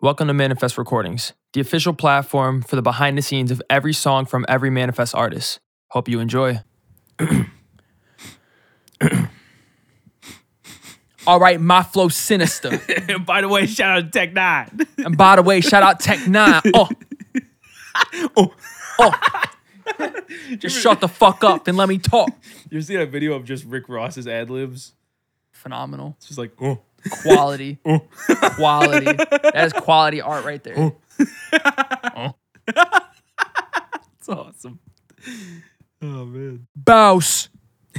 Welcome to Manifest Recordings, the official platform for the behind the scenes of every song from every Manifest artist. Hope you enjoy. All right, my flow sinister. And by the way, shout out Tech N9ne. And by the way, shout out Tech N9ne. Oh. Oh. Oh. Just shut the fuck up and let me talk. You see that video of just Rick Ross's ad-libs? Phenomenal. It's just like, oh. Quality. Oh. Quality. That is quality art right there. Oh. Oh. It's awesome. Oh, man. Bouse.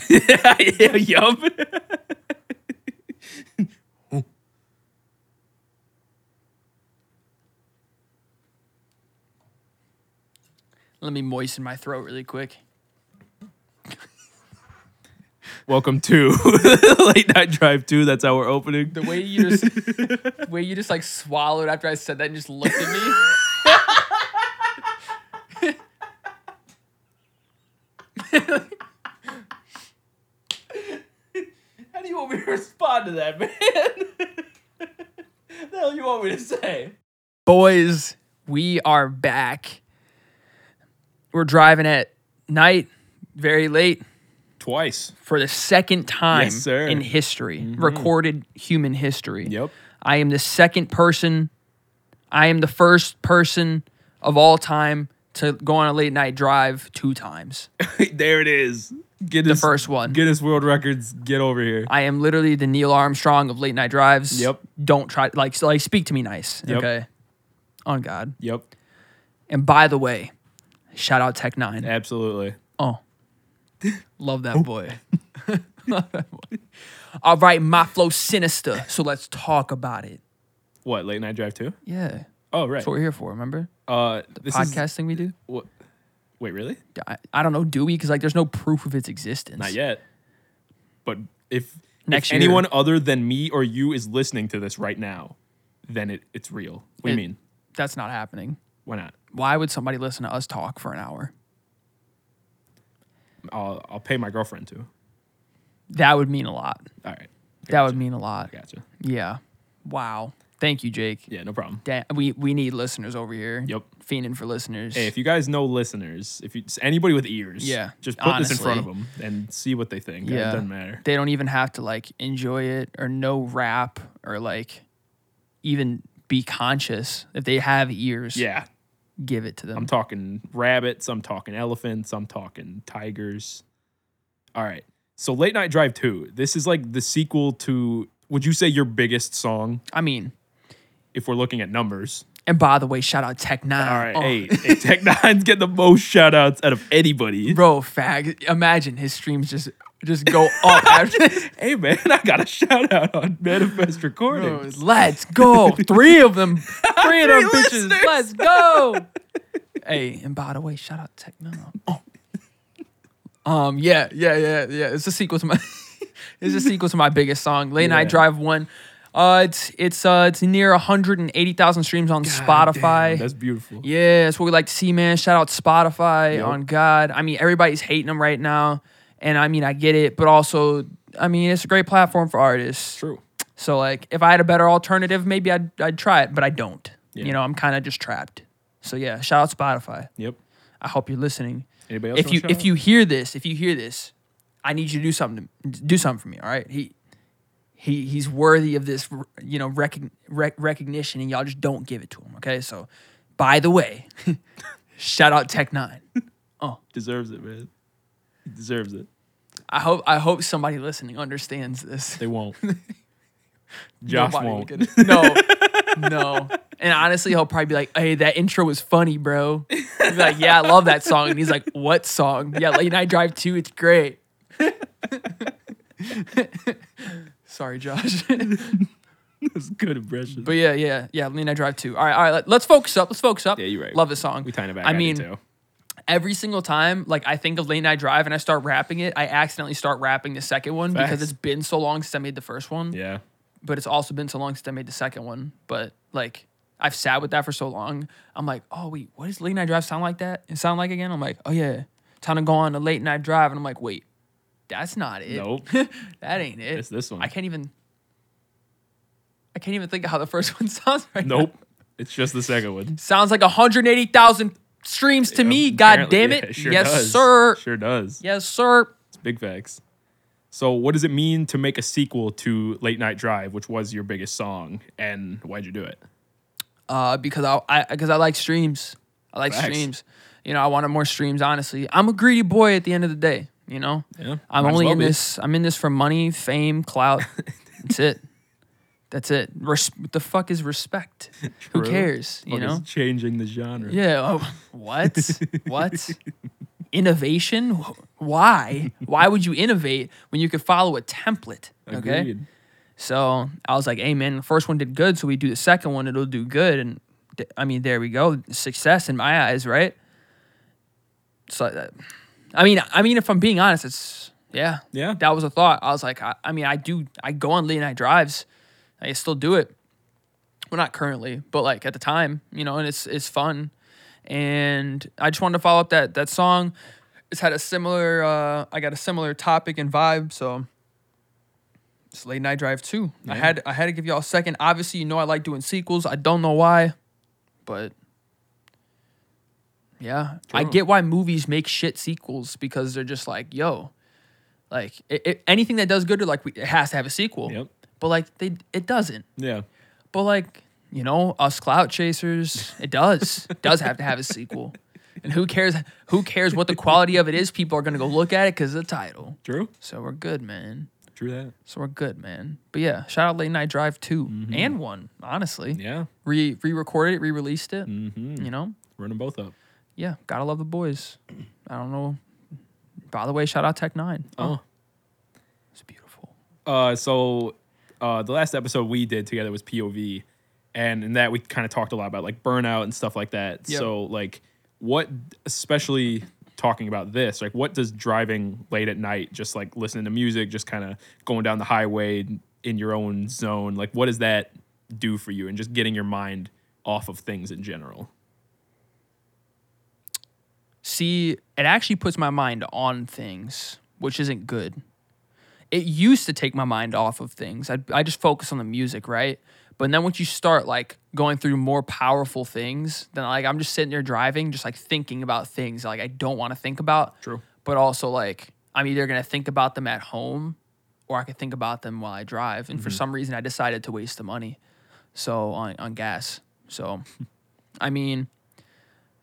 Yeah, yup. Oh. Let me moisten my throat really quick. Welcome to Late Night Drive 2. That's our opening. The way you just like swallowed after I said that and just looked at me. How do you want me to respond to that, man? What the hell you want me to say? Boys, we are back. We're driving at night, very late. Twice. For the second time in history, recorded human history. Yep. I am the first person of all time to go on a late night drive 2 times. There it is. Guinness, the first one. Guinness World Records, get over here. I am literally the Neil Armstrong of late night drives. Yep. Don't try, like speak to me nice, yep. Okay? On God. Yep. And by the way, shout out Tech N9ne. Absolutely. Oh. Love that boy. Love that boy. All right, my flow sinister. So let's talk about it. What, Late Night Drive 2? Yeah. Oh, right. That's what we're here for, remember? The podcast thing we do? What? Wait, really? I don't know, do we? Because there's no proof of its existence. Not yet. But if anyone other than me or you is listening to this right now, then it's real. What do you mean? That's not happening. Why not? Why would somebody listen to us talk for an hour? I'll pay my girlfriend too. That would mean a lot. All right. That would mean a lot. I gotcha. Yeah. Wow. Thank you, Jake. Yeah, no problem. We need listeners over here. Yep. Fiending for listeners. Hey, if you guys know listeners, anybody with ears, yeah, just put this in front of them and see what they think. Yeah. It doesn't matter. They don't even have to enjoy it or know rap or even be conscious. If they have ears. Yeah. Give it to them. I'm talking rabbits. I'm talking elephants. I'm talking tigers. All right. So Late Night Drive 2. This is the sequel to, would you say, your biggest song? I mean. If we're looking at numbers. And by the way, shout out Tech N9ne. All right. Oh. Hey, Tech N9ne's getting the most shout outs out of anybody. Bro, fag. Imagine his streams just go up after this. Hey, man, I got a shout out on Manifest Recordings. Bro, let's go. 3 of them. 3 of them bitches. Let's go. Hey, and by the way, shout out Tech N9ne. Oh. Yeah. It's a sequel to my biggest song, Late Night Drive 1. It's near 180,000 streams on Spotify. Damn, that's beautiful. Yeah, that's what we like to see, man. Shout out Spotify on God. I mean, everybody's hating them right now. And I mean, I get it, but also, I mean, it's a great platform for artists. True. So if I had a better alternative, maybe I'd try it, but I don't. Yeah. I'm kind of just trapped. So yeah, shout out Spotify. Yep. I hope you're listening. Anybody else? If you hear this, I need you to do something for me. All right. He's worthy of this, recognition, and y'all just don't give it to him. Okay. So, by the way, shout out Tech N9ne. Oh, deserves it, man. Deserves it. I hope somebody listening understands this. They won't. Josh won't. No. And honestly, he'll probably be like, "Hey, that intro was funny, bro." He'll be like, "Yeah, I love that song." And he's like, "What song?" Yeah, Late Night Drive 2. It's great. Sorry, Josh. That was a good impression. But yeah. Late Night Drive 2. All right. Let's focus up. Yeah, you're right. Love this song. We kind of. I mean. Too. Every single time, I think of Late Night Drive and I start rapping it, I accidentally start rapping the second one. Facts. Because it's been so long since I made the first one. Yeah. But it's also been so long since I made the second one. But, I've sat with that for so long. I'm like, oh, wait, what does Late Night Drive sound like that? It sound like again? I'm like, oh, yeah, time to go on a Late Night Drive. And I'm like, wait, that's not it. Nope. That ain't it. It's this one. I can't even think of how the first one sounds right now. Nope. It's just the second one. Sounds like 180,000 streams to me. God damn it. Yeah, sure yes, does. Sir. Sure does. Yes, sir. It's big facts. So what does it mean to make a sequel to Late Night Drive, which was your biggest song, and why'd you do it? Because I like streams. I like streams. You know, I wanted more streams, honestly. I'm a greedy boy at the end of the day, you know? Yeah, I'm only in this. I'm in this for money, fame, clout. That's it. That's it. What the fuck is respect? True. Who cares? You know? Changing the genre. Yeah. Oh, what? What? Innovation? Why? Why would you innovate when you could follow a template? Okay. Agreed. So I was like, hey, man, the first one did good, so we do the second one, it'll do good. And I mean, there we go. Success in my eyes, right? So, I mean, if I'm being honest, it's, yeah. Yeah. That was a thought. I was like, I go on late night drives. I still do it. Well, not currently, but like at the time, you know, and it's fun. And I just wanted to follow up that song. It's had a similar, I got a similar topic and vibe, so it's Late Night Drive 2. Yeah. I had to give y'all a second. Obviously, you know I like doing sequels. I don't know why, but yeah. True. I get why movies make shit sequels because they're just like, yo, like anything that does good, like it has to have a sequel. Yep. But like it doesn't. Yeah. But like, you know, us clout chasers, it does. Does have to have a sequel. And who cares? Who cares what the quality of it is? People are gonna go look at it because of the title. True. So we're good, man. True that. So we're good, man. But yeah, shout out Late Night Drive 2 mm-hmm. and 1, honestly. Yeah. Re-recorded it, re-released it. Mm-hmm. You know? Run them both up. Yeah, gotta love the boys. I don't know. By the way, shout out Tech N9ne. Oh. It's beautiful. The last episode we did together was POV, and in that we kind of talked a lot about like burnout and stuff like that. Yep. So like what, especially talking about this, like what does driving late at night, just like listening to music, just kind of going down the highway in your own zone, like what does that do for you and just getting your mind off of things in general? See, it actually puts my mind on things, which isn't good. It used to take my mind off of things. I just focus on the music, right? But then once you start like going through more powerful things, then like I'm just sitting there driving, just like thinking about things like I don't want to think about. True. But also like I'm either gonna think about them at home, or I could think about them while I drive. And mm-hmm. for some reason, I decided to waste the money, so on gas. So, I mean,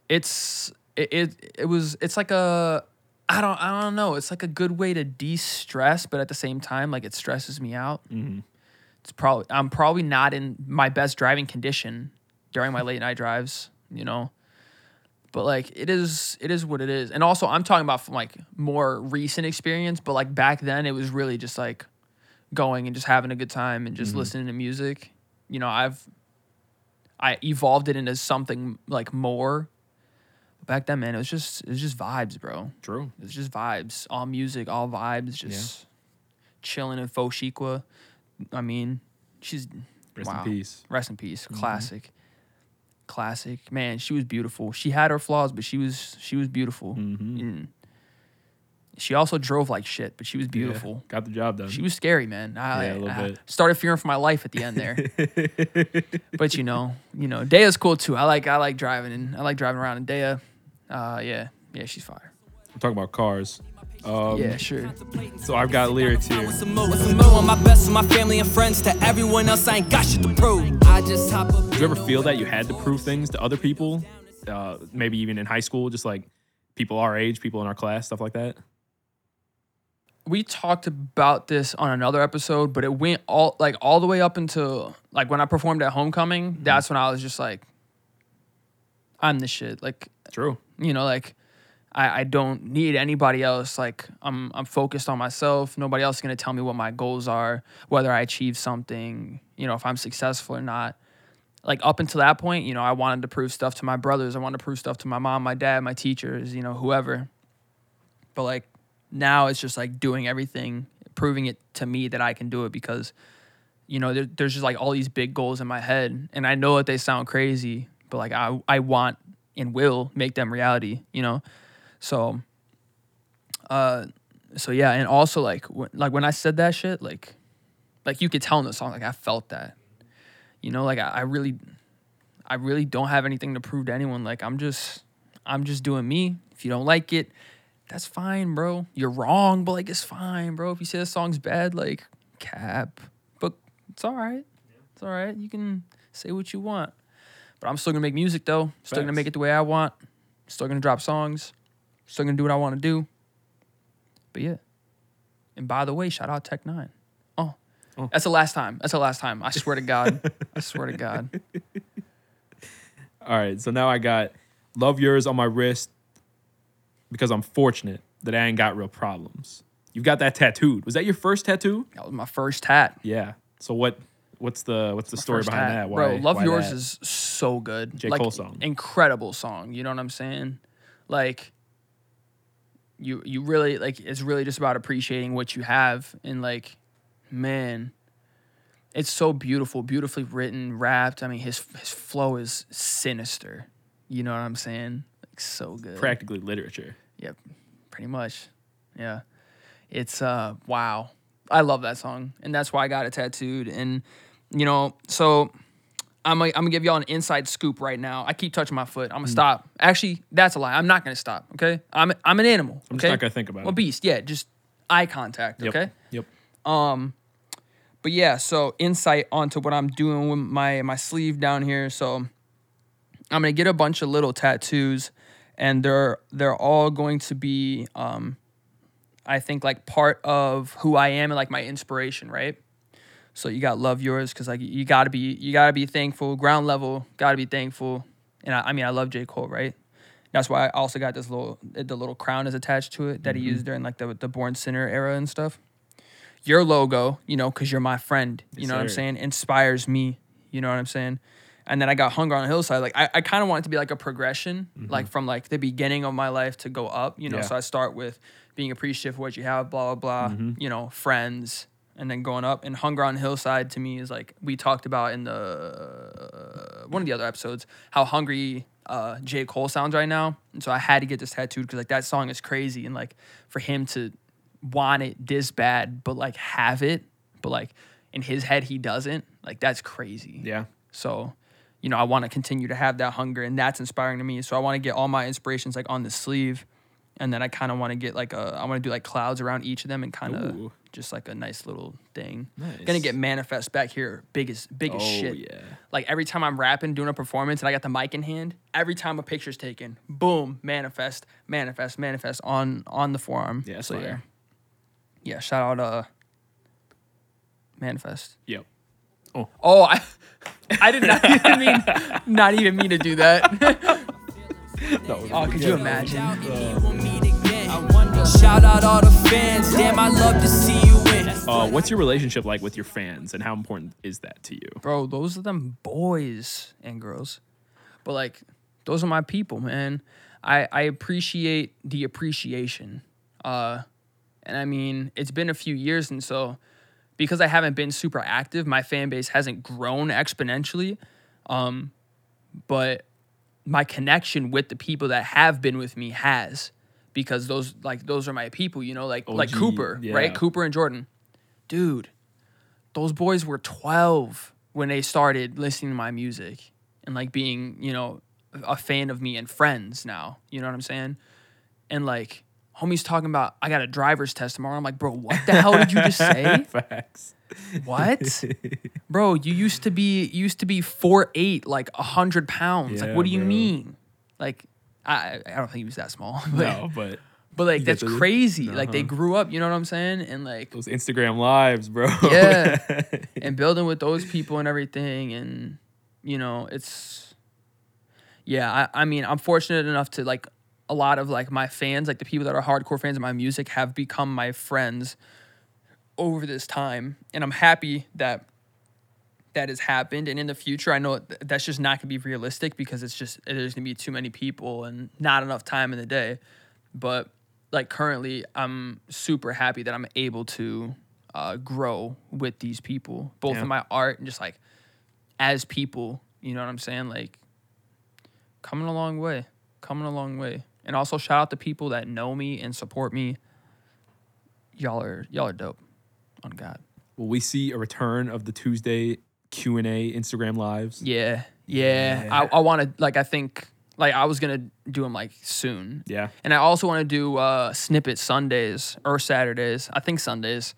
it's like a. I don't know. It's like a good way to de-stress, but at the same time, like it stresses me out. Mm-hmm. I'm probably not in my best driving condition during my late night drives, you know. But like it is what it is. And also, I'm talking about from like more recent experience, but like back then, it was really just like going and just having a good time and just mm-hmm. listening to music. You know, I evolved it into something like more. Back then, man, it was just vibes, bro. True. It was just vibes. All music, all vibes, just chilling in Faux Chiqua. I mean, she's Rest in peace. Rest in peace. Mm-hmm. Classic. Man, she was beautiful. She had her flaws, but she was beautiful. Mm-hmm. Mm. She also drove like shit, but she was beautiful. Yeah, got the job done. She was scary, man. I started fearing for my life at the end there. But you know, Dea's cool too. I like driving and I like driving around in Dea. Yeah, she's fire. I'm talking about cars. Yeah, sure. So I've got lyrics here. Did you ever feel that you had to prove things to other people? Maybe even in high school, just like people our age, people in our class, stuff like that? We talked about this on another episode, but it went all the way up until like when I performed at homecoming. Mm-hmm. That's when I was just like, I'm the shit. Like, true. You know, like I don't need anybody else. Like I'm focused on myself. Nobody else is gonna tell me what my goals are, whether I achieve something. You know, if I'm successful or not. Like up until that point, you know, I wanted to prove stuff to my brothers. I wanted to prove stuff to my mom, my dad, my teachers. You know, whoever. But like. Now it's just like doing everything, proving it to me that I can do it because, you know, there's just like all these big goals in my head. And I know that they sound crazy, but like I want and will make them reality, you know? So yeah. And also like when I said that shit, like you could tell in the song, like I felt that, you know, like I really, I really don't have anything to prove to anyone. Like, I'm just doing me. If you don't like it, that's fine, bro. You're wrong, but, like, it's fine, bro. If you say the song's bad, like, cap. But it's all right. It's all right. You can say what you want. But I'm still going to make music, though. Still going to make it the way I want. Still going to drop songs. Still going to do what I want to do. But, yeah. And, by the way, shout out Tech N9ne. Oh. That's the last time. I swear to God. All right. So now I got Love Yours on my wrist because I'm fortunate that I ain't got real problems. You've got that tattooed. Was that your first tattoo? That was my first tat. Yeah. So what's the story behind that? Why, bro, Love Yours is so good. J. Cole song. Incredible song. You know what I'm saying? Like, you really, like, it's really just about appreciating what you have and, like, man, it's so beautiful, beautifully written, rapped. I mean, his flow is sinister. You know what I'm saying? Like, so good. Practically literature. Yep, pretty much. Yeah. It's, wow. I love that song, and that's why I got it tattooed. And, you know, so I'm going to give y'all an inside scoop right now. I keep touching my foot. I'm going to stop. Actually, that's a lie. I'm not going to stop, okay? I'm an animal, okay? I'm just not going to think about it. A beast, yeah, just eye contact, yep. Okay? Yep. But yeah, so insight onto what I'm doing with my sleeve down here. So I'm gonna get a bunch of little tattoos, and they're all going to be, I think, like, part of who I am and, like, my inspiration, right? So you got Love Yours because, like, you gotta be thankful, ground level, gotta be thankful. And I love J. Cole, right? That's why I also got this little crown is attached to it that he used during, like, the Born Sinner era and stuff. Your logo, you know, because you're my friend, you know what I'm saying, inspires me, you know what I'm saying? And then I got Hunger on Hillside. Like, I kind of want it to be, like, a progression, like, from, like, the beginning of my life to go up, you know? Yeah. So I start with being appreciative of what you have, blah, blah, blah, you know, friends, and then going up. And Hunger on Hillside, to me, is, like, we talked about in the one of the other episodes, how hungry J. Cole sounds right now. And so I had to get this tattooed because, like, that song is crazy. And, like, for him to want it this bad, but, like, have it, but, like, in his head he doesn't, like, that's crazy. Yeah. So, you know, I want to continue to have that hunger, and that's inspiring to me. So I want to get all my inspirations, like, on the sleeve, and then I kind of want to get, like, I want to do, like, clouds around each of them, and kind of just, like, a nice little thing. Nice. Gonna get Manifest back here, big as shit. Yeah. Like, every time I'm rapping, doing a performance, and I got the mic in hand, every time a picture's taken, boom, Manifest on the forearm. Yeah. So fire. Yeah. Yeah, shout out Manifest. Yep. Oh, I did not even mean to do that. Could you imagine? Shout out all the fans. Damn, I love to see you win. What's your relationship like with your fans, and how important is that to you? Bro, those are them boys and girls. But, like, those are my people, man. I appreciate the appreciation. And I mean, it's been a few years, and so because I haven't been super active, my fan base hasn't grown exponentially. But my connection with the people that have been with me has, because those are my people, you know, like OG, like Cooper, yeah. Right? Cooper and Jordan. Dude, those boys were 12 when they started listening to my music and, like, being, you know, a fan of me and friends now. You know what I'm saying? And, like, homie's talking about, I got a driver's test tomorrow. I'm like, bro, what the hell did you just say? Facts. What? Bro, you used to be 4'8", like 100 pounds. Yeah, like, what do you mean? Like, I don't think he was that small. But, no, but like, that's crazy. Like, they grew up, you know what I'm saying? And, like, those Instagram lives, bro. Yeah. And building with those people and everything. And, you know, it's, yeah, I mean, I'm fortunate enough to, like, a lot of, like, my fans, like, the people that are hardcore fans of my music have become my friends over this time. And I'm happy that has happened. And in the future, I know that's just not going to be realistic because it's just, there's going to be too many people and not enough time in the day. But, like, currently, I'm super happy that I'm able to grow with these people, both in my art and just, like, as people, you know what I'm saying? Like, coming a long way. And also, shout out to people that know me and support me. Y'all are dope. On God. Will we see a return of the Tuesday Q&A Instagram Lives? Yeah. Yeah. I want to, like, I think, like, I was going to do them, like, soon. Yeah. And I also want to do snippet Sundays or Saturdays. I think Sundays,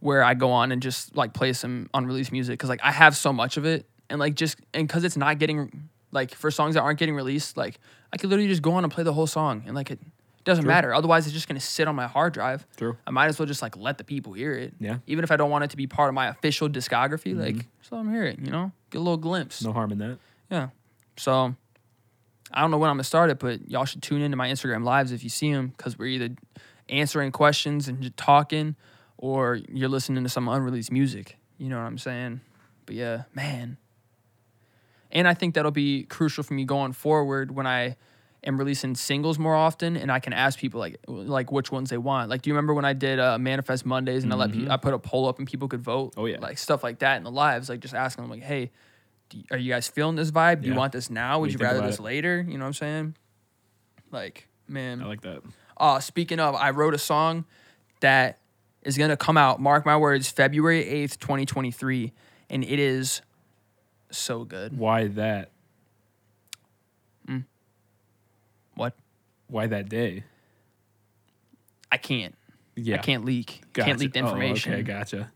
where I go on and just, like, play some unreleased music. Because, like, I have so much of it. And, like, just, and because it's not getting, like, for songs that aren't getting released, like, I could literally just go on and play the whole song. And, like, it doesn't matter. Otherwise, it's just going to sit on my hard drive. True. I might as well just, like, let the people hear it. Yeah. Even if I don't want it to be part of my official discography, mm-hmm. like, just let them hear it, you know? Get a little glimpse. No harm in that. Yeah. So, I don't know when I'm going to start it, but y'all should tune into my Instagram Lives if you see them, because we're either answering questions and just talking, or you're listening to some unreleased music. You know what I'm saying? But yeah, man. And I think that'll be crucial for me going forward when I am releasing singles more often, and I can ask people, like which ones they want. Like, do you remember when I did Manifest Mondays and mm-hmm. I put a poll up and people could vote? Oh, yeah. Like, stuff like that in the lives. Like, just asking them, like, hey, are you guys feeling this vibe? Do you want this now? Would you rather this later? You know what I'm saying? Like, man. I like that. Speaking of, I wrote a song that is going to come out, mark my words, February 8th, 2023. And it is so good. Why that? What? Why that day? I can't. Yeah. I can't leak. Gotcha. Can't leak the information. Oh, okay, gotcha.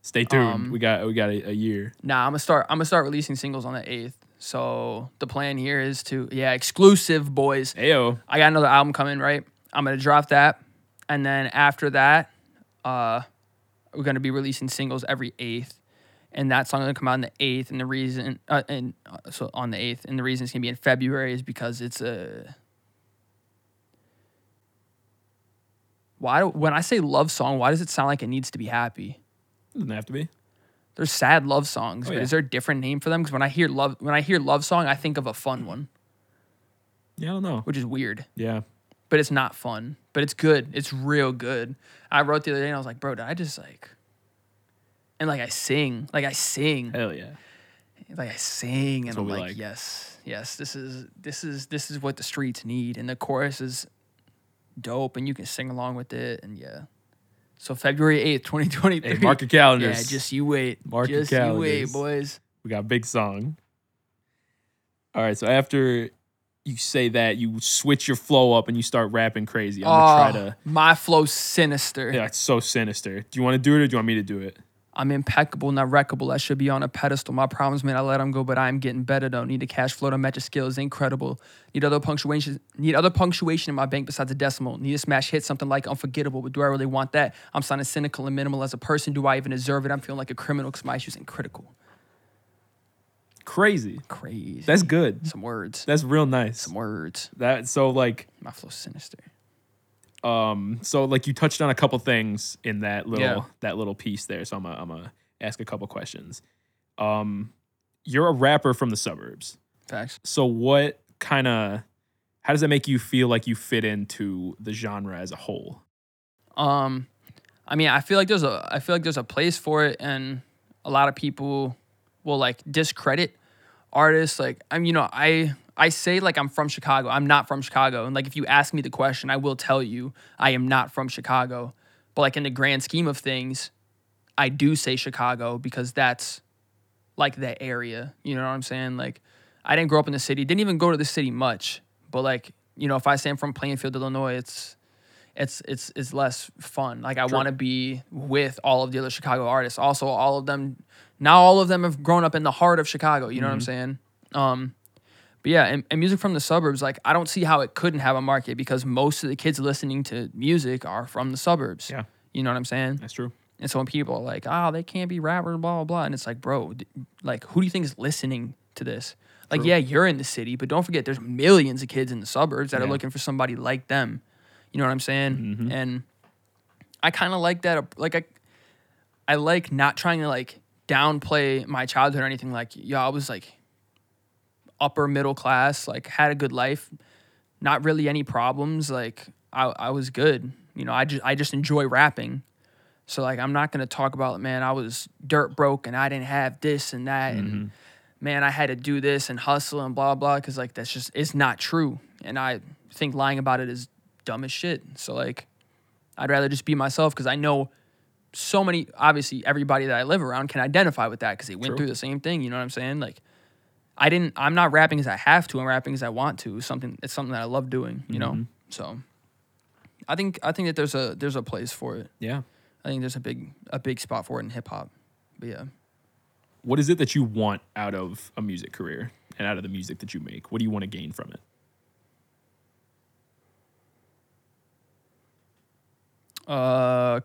Stay tuned. We got a year. Nah, I'm gonna start releasing singles on the 8th. So the plan here is to exclusive, boys. Ayo. I got another album coming, right? I'm gonna drop that, and then after that, we're gonna be releasing singles every 8th, and that song gonna come out on the 8th. And the reason, so on the 8th, and the reason it's gonna be in February is because it's a. Why when I say love song, why does it sound like it needs to be happy? Doesn't have to be. There's sad love songs, but is there a different name for them? Because when I hear love song, I think of a fun one. Yeah, I don't know. Which is weird. Yeah. But it's not fun. But it's good. It's real good. I wrote the other day and I was like, bro, did I just like and like I sing. Like I sing. Hell yeah. Like I sing. That's and I'm like, yes, this is what the streets need. And the chorus is dope and you can sing along with it, and yeah. So February 8th, 2023. Hey, mark your calendars. Yeah, just you wait. Mark your calendars. Just you wait, boys. We got a big song. All right, so after you say that, you switch your flow up and you start rapping crazy. I'm going to try to... My flow's sinister. Yeah, it's so sinister. Do you want to do it or do you want me to do it? I'm impeccable, not wreckable. I should be on a pedestal. My problems, man, I let them go, but I'm getting better, though. Need a cash flow to match your skills. Incredible. Need other punctuation in my bank besides a decimal. Need a smash hit, something like unforgettable, but do I really want that? I'm sounding cynical and minimal as a person. Do I even deserve it? I'm feeling like a criminal because my issues ain't critical. Crazy. That's good. Some words. That's real nice. Some words. That, so, like... My flow's sinister. So like you touched on a couple things in that little piece there. So I'm gonna ask a couple questions. You're a rapper from the suburbs. Facts. So how does that make you feel like you fit into the genre as a whole? I mean, I feel like there's a place for it, and a lot of people will like discredit artists. Like I say like I'm from Chicago. I'm not from Chicago. And like if you ask me the question, I will tell you I am not from Chicago. But like in the grand scheme of things, I do say Chicago because that's like the area. You know what I'm saying? Like I didn't grow up in the city. Didn't even go to the city much. But like, you know, if I say I'm from Plainfield, Illinois, it's less fun. Like I want to be with all of the other Chicago artists. Also, not all of them have grown up in the heart of Chicago. You know what I'm saying? But yeah, and music from the suburbs, like, I don't see how it couldn't have a market because most of the kids listening to music are from the suburbs. Yeah. You know what I'm saying? That's true. And so when people are like, oh, they can't be rappers, blah, blah, blah. And it's like, bro, like, who do you think is listening to this? Like, true. Yeah, you're in the city, but don't forget there's millions of kids in the suburbs that are looking for somebody like them. You know what I'm saying? Mm-hmm. And I kind of like that. Like, I like not trying to, like, downplay my childhood or anything. Like, yeah, I was, like... upper middle class, like had a good life, not really any problems. Like I was good, you know. I just enjoy rapping, so like I'm not gonna talk about, man, I was dirt broke and I didn't have this and that, and man, I had to do this and hustle and blah blah, because like that's just, it's not true, and I think lying about it is dumb as shit. So like I'd rather just be myself, because I know so many, obviously everybody that I live around can identify with that because they went through the same thing. You know what I'm saying? Like I'm not rapping as I have to. I'm rapping as I want to. It's something that I love doing, you know? So I think that there's a place for it. Yeah. I think there's a big spot for it in hip hop. But yeah. What is it that you want out of a music career and out of the music that you make? What do you want to gain from it?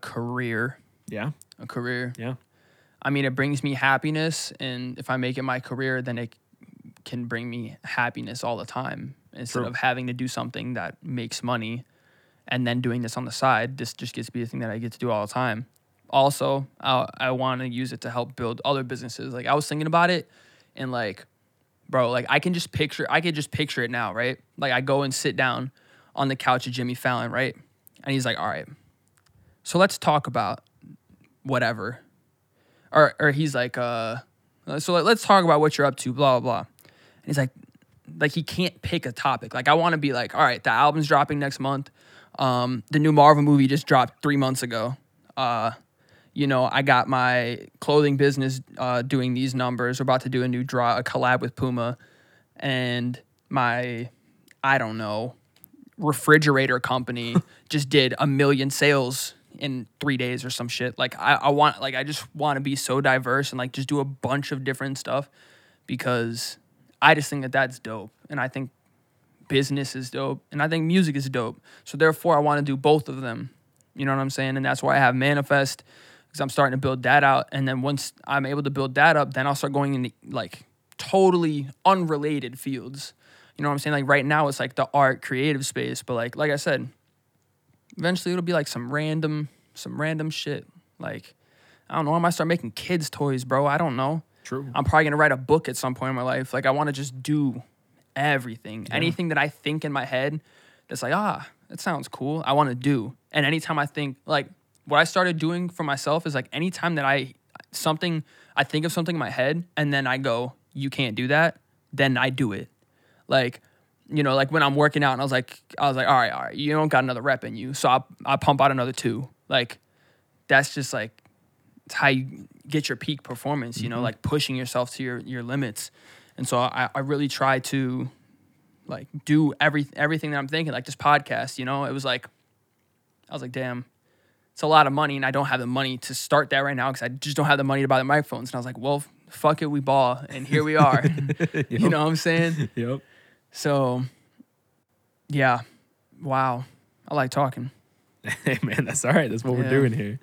Career. Yeah. A career. Yeah. I mean, it brings me happiness, and if I make it my career, then it can bring me happiness all the time instead of having to do something that makes money and then doing this on the side. This just gets to be a thing that I get to do all the time. Also, I want to use it to help build other businesses. Like, I was thinking about it, and like, bro, like I could just picture it now, right? Like, I go and sit down on the couch of Jimmy Fallon, right? And he's like, all right, so let's talk about whatever. Or he's like, so let's talk about what you're up to, blah, blah, blah. And he's like he can't pick a topic. Like, I want to be like, all right, the album's dropping next month. The new Marvel movie just dropped 3 months ago. You know, I got my clothing business doing these numbers. We're about to do a collab with Puma. And my, I don't know, refrigerator company just did 1 million sales in 3 days or some shit. Like, I just want to be so diverse and like just do a bunch of different stuff, because I just think that that's dope. And I think business is dope. And I think music is dope. So therefore, I want to do both of them. You know what I'm saying? And that's why I have Manifest, because I'm starting to build that out. And then once I'm able to build that up, then I'll start going into like totally unrelated fields. You know what I'm saying? Like, right now it's like the art creative space, but like I said, eventually it'll be like some random shit. Like, I don't know, I might start making kids toys, bro. I don't know. True. I'm probably gonna write a book at some point in my life. Like, I want to just do everything. Yeah. Anything that I think in my head that's like, that sounds cool, I want to do. And anytime I think, like, what I started doing for myself is like, anytime that I think of something in my head and then I go, you can't do that, then I do it. Like, you know, like when I'm working out and I was like, all right, you don't got another rep in you, so I pump out another two. Like, that's just like, it's how you get your peak performance, you know, like pushing yourself to your limits. And so I really try to like do everything that I'm thinking, like this podcast, you know, it was like, I was like, damn, it's a lot of money and I don't have the money to start that right now because I just don't have the money to buy the microphones. And I was like, well, fuck it, we ball, and here we are. Yep. You know what I'm saying? Yep. So, yeah. Wow. I like talking. Hey, man, that's all right. That's what we're doing here.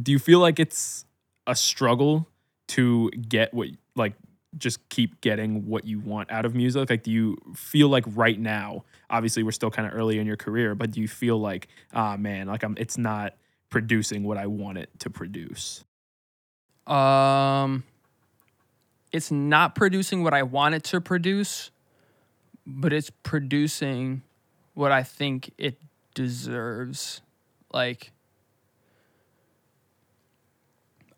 Do you feel like it's a struggle to get what, like, just keep getting what you want out of music? Like, do you feel like right now, obviously we're still kind of early in your career, but do you feel like, it's not producing what I want it to produce? It's not producing what I want it to produce, but it's producing what I think it deserves. Like,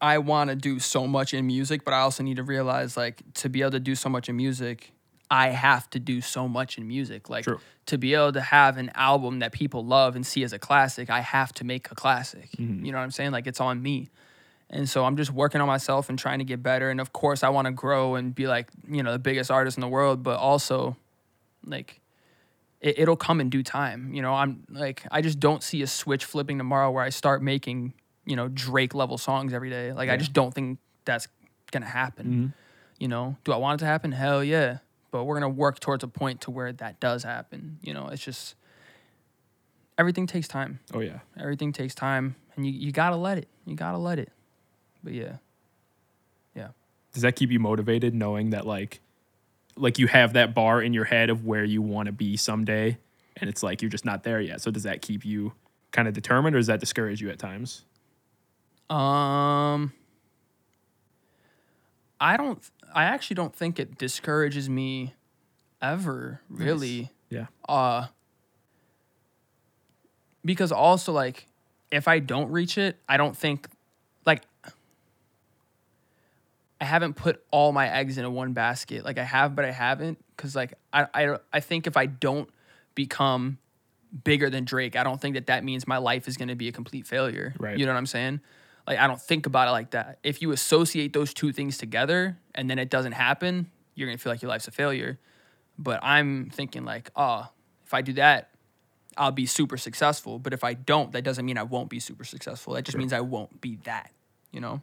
I want to do so much in music, but I also need to realize, like, to be able to do so much in music, I have to do so much in music. Like, True. To be able to have an album that people love and see as a classic, I have to make a classic. You know what I'm saying? Like, it's on me. And so I'm just working on myself and trying to get better. And of course, I want to grow and be like, you know, the biggest artist in the world, but also, like, it'll come in due time. You know, I'm like, I just don't see a switch flipping tomorrow where I start making, you know, Drake level songs every day. Like, I just don't think that's gonna happen. You know, do I want it to happen? Hell yeah. But we're gonna work towards a point to where that does happen. You know, it's just, everything takes time. Oh yeah. Everything takes time, and you gotta let it. You gotta let it. But yeah. Does that keep you motivated, knowing that like you have that bar in your head of where you want to be someday, and it's like you're just not there yet? So does that keep you kind of determined, or does that discourage you at times? I actually don't think it discourages me ever, really. Nice. Yeah. Because also, like, if I don't reach it, I don't think, like, I haven't put all my eggs into one basket. Like, I have, but I haven't. Because, like, I think if I don't become bigger than Drake, I don't think that means my life is going to be a complete failure. Right. You know what I'm saying? Like, I don't think about it like that. If you associate those two things together and then it doesn't happen, you're going to feel like your life's a failure. But I'm thinking like, oh, if I do that, I'll be super successful. But if I don't, that doesn't mean I won't be super successful. That just means I won't be that, you know?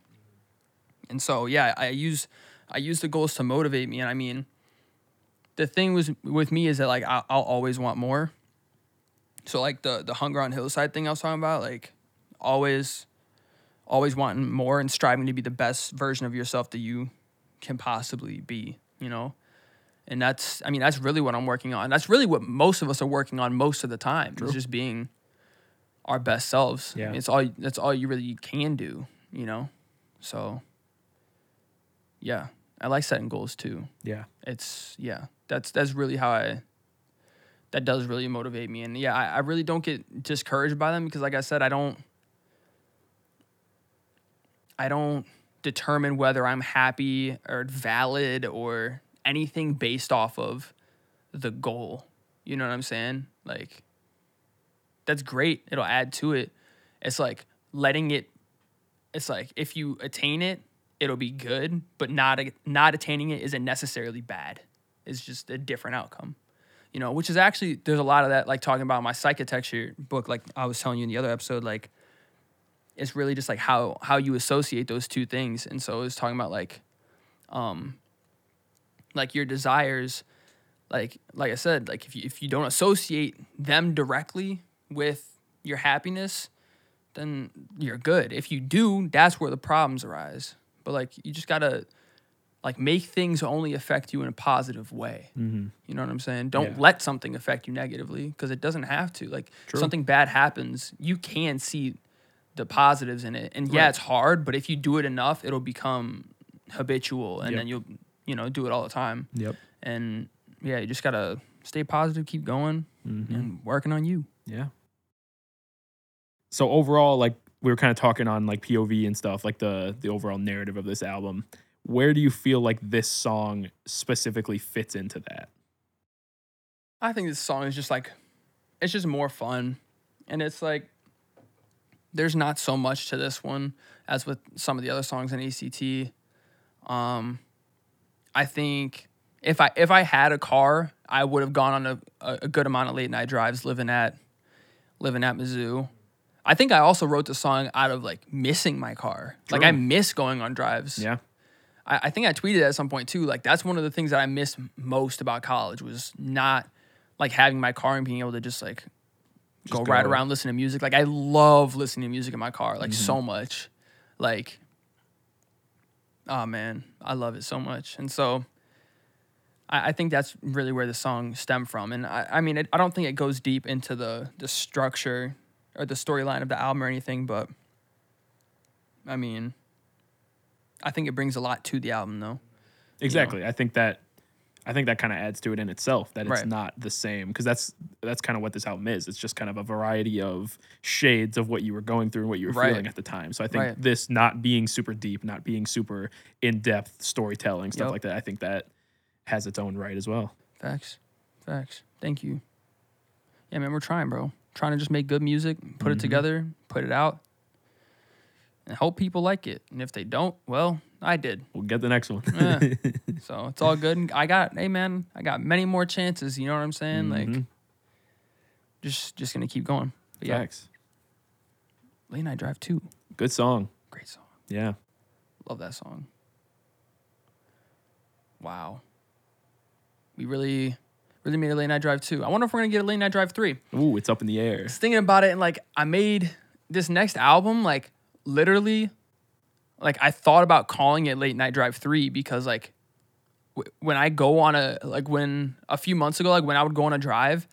And so, yeah, I use the goals to motivate me. And I mean, the thing was with me is that like, I'll always want more. So like the Hunger on Hillside thing I was talking about, like always wanting more and striving to be the best version of yourself that you can possibly be, you know? And that's really what I'm working on. That's really what most of us are working on most of the time. True. Is just being our best selves. Yeah. I mean, that's all you really can do, you know? So, yeah. I like setting goals too. Yeah. That's really how that does really motivate me. And yeah, I really don't get discouraged by them because like I said, I don't determine whether I'm happy or valid or anything based off of the goal. You know what I'm saying? Like, that's great. It'll add to it. It's like it's like if you attain it, it'll be good, but not attaining it isn't necessarily bad. It's just a different outcome, you know, which is actually, there's a lot of that, like talking about my psychotexture book, like I was telling you in the other episode, like, it's really just like how you associate those two things. And so it was talking about like your desires, like I said, like if you don't associate them directly with your happiness, then you're good. If you do, that's where the problems arise. But like you just gotta like make things only affect you in a positive way. Mm-hmm. You know what I'm saying? Don't let something affect you negatively because it doesn't have to. Like True. Something bad happens, you can see the positives in it, and yeah, it's hard. But if you do it enough, it'll become habitual, and then you'll. You know, do it all the time. Yep. And yeah, you just gotta stay positive, keep going, and working on you. Yeah. So overall, like we were kind of talking on like POV and stuff, like the overall narrative of this album. Where do you feel like this song specifically fits into that? I think this song is just like, it's just more fun. And it's like, there's not so much to this one as with some of the other songs in ACT. I think if I had a car, I would have gone on a good amount of late night drives living at Mizzou. I think I also wrote the song out of like missing my car. True. Like I miss going on drives. Yeah. I think I tweeted at some point too. Like that's one of the things that I miss most about college was not like having my car and being able to just like go ride around, listen to music. Like I love listening to music in my car like so much. Like oh man, I love it so much. And so I think that's really where the song stemmed from. And I mean, I don't think it goes deep into the structure or the storyline of the album or anything, but I mean, I think it brings a lot to the album though. Exactly. You know? I think that kind of adds to it in itself, that it's not the same, because that's kind of what this album is. It's just kind of a variety of shades of what you were going through and what you were feeling at the time. So I think this not being super deep, not being super in-depth storytelling, stuff like that, I think that has its own right as well. Facts. Thank you. Yeah, man, we're trying, bro. Trying to just make good music, put it together, put it out, and hope people like it. And if they don't, well... I did. We'll get the next one. Yeah. So it's all good. I got many more chances. You know what I'm saying? Like, just going to keep going. But facts. Yeah. Late Night Drive 2. Good song. Great song. Yeah. Love that song. Wow. We really, really made a Late Night Drive 2. I wonder if we're going to get a Late Night Drive 3. Ooh, it's up in the air. I was thinking about it, and like, I made this next album, like, literally... Like, I thought about calling it Late Night Drive 3 because, like, when I go on a, like, when a few months ago, like, when I would go on a drive,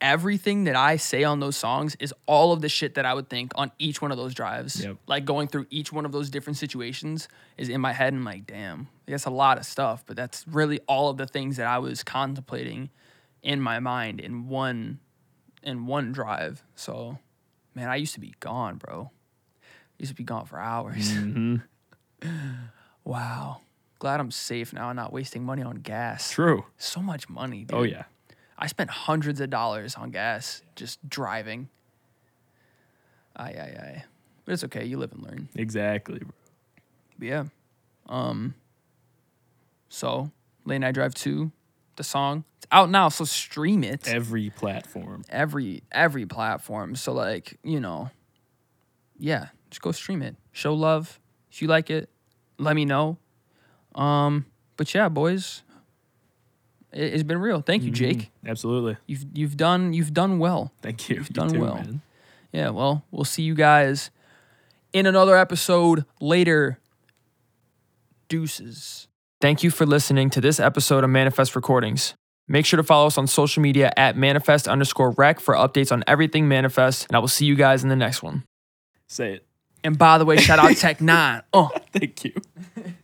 everything that I say on those songs is all of the shit that I would think on each one of those drives. Yep. Like, going through each one of those different situations is in my head, and I'm like, damn, that's a lot of stuff, but that's really all of the things that I was contemplating in my mind in one drive. So, man, I used to be gone, bro. Used to be gone for hours. Wow. Glad I'm safe now and not wasting money on gas. True. So much money, dude. Oh, yeah. I spent hundreds of dollars on gas just driving. Aye. But it's okay. You live and learn. Exactly, bro. But yeah. So, Late Night Drive 2, the song. It's out now, so stream it. Every platform. Every platform. So, like, you know, yeah, just go stream it. Show love. If you like it, let me know. But yeah, boys, it's been real. Thank you, Jake. Absolutely. You've done well. Thank you. You've done you too, well. Man. Yeah, well, we'll see you guys in another episode later. Deuces. Thank you for listening to this episode of Manifest Recordings. Make sure to follow us on social media at manifest_rec for updates on everything Manifest, and I will see you guys in the next one. Say it. And by the way, shout out Tech N9ne. Thank you.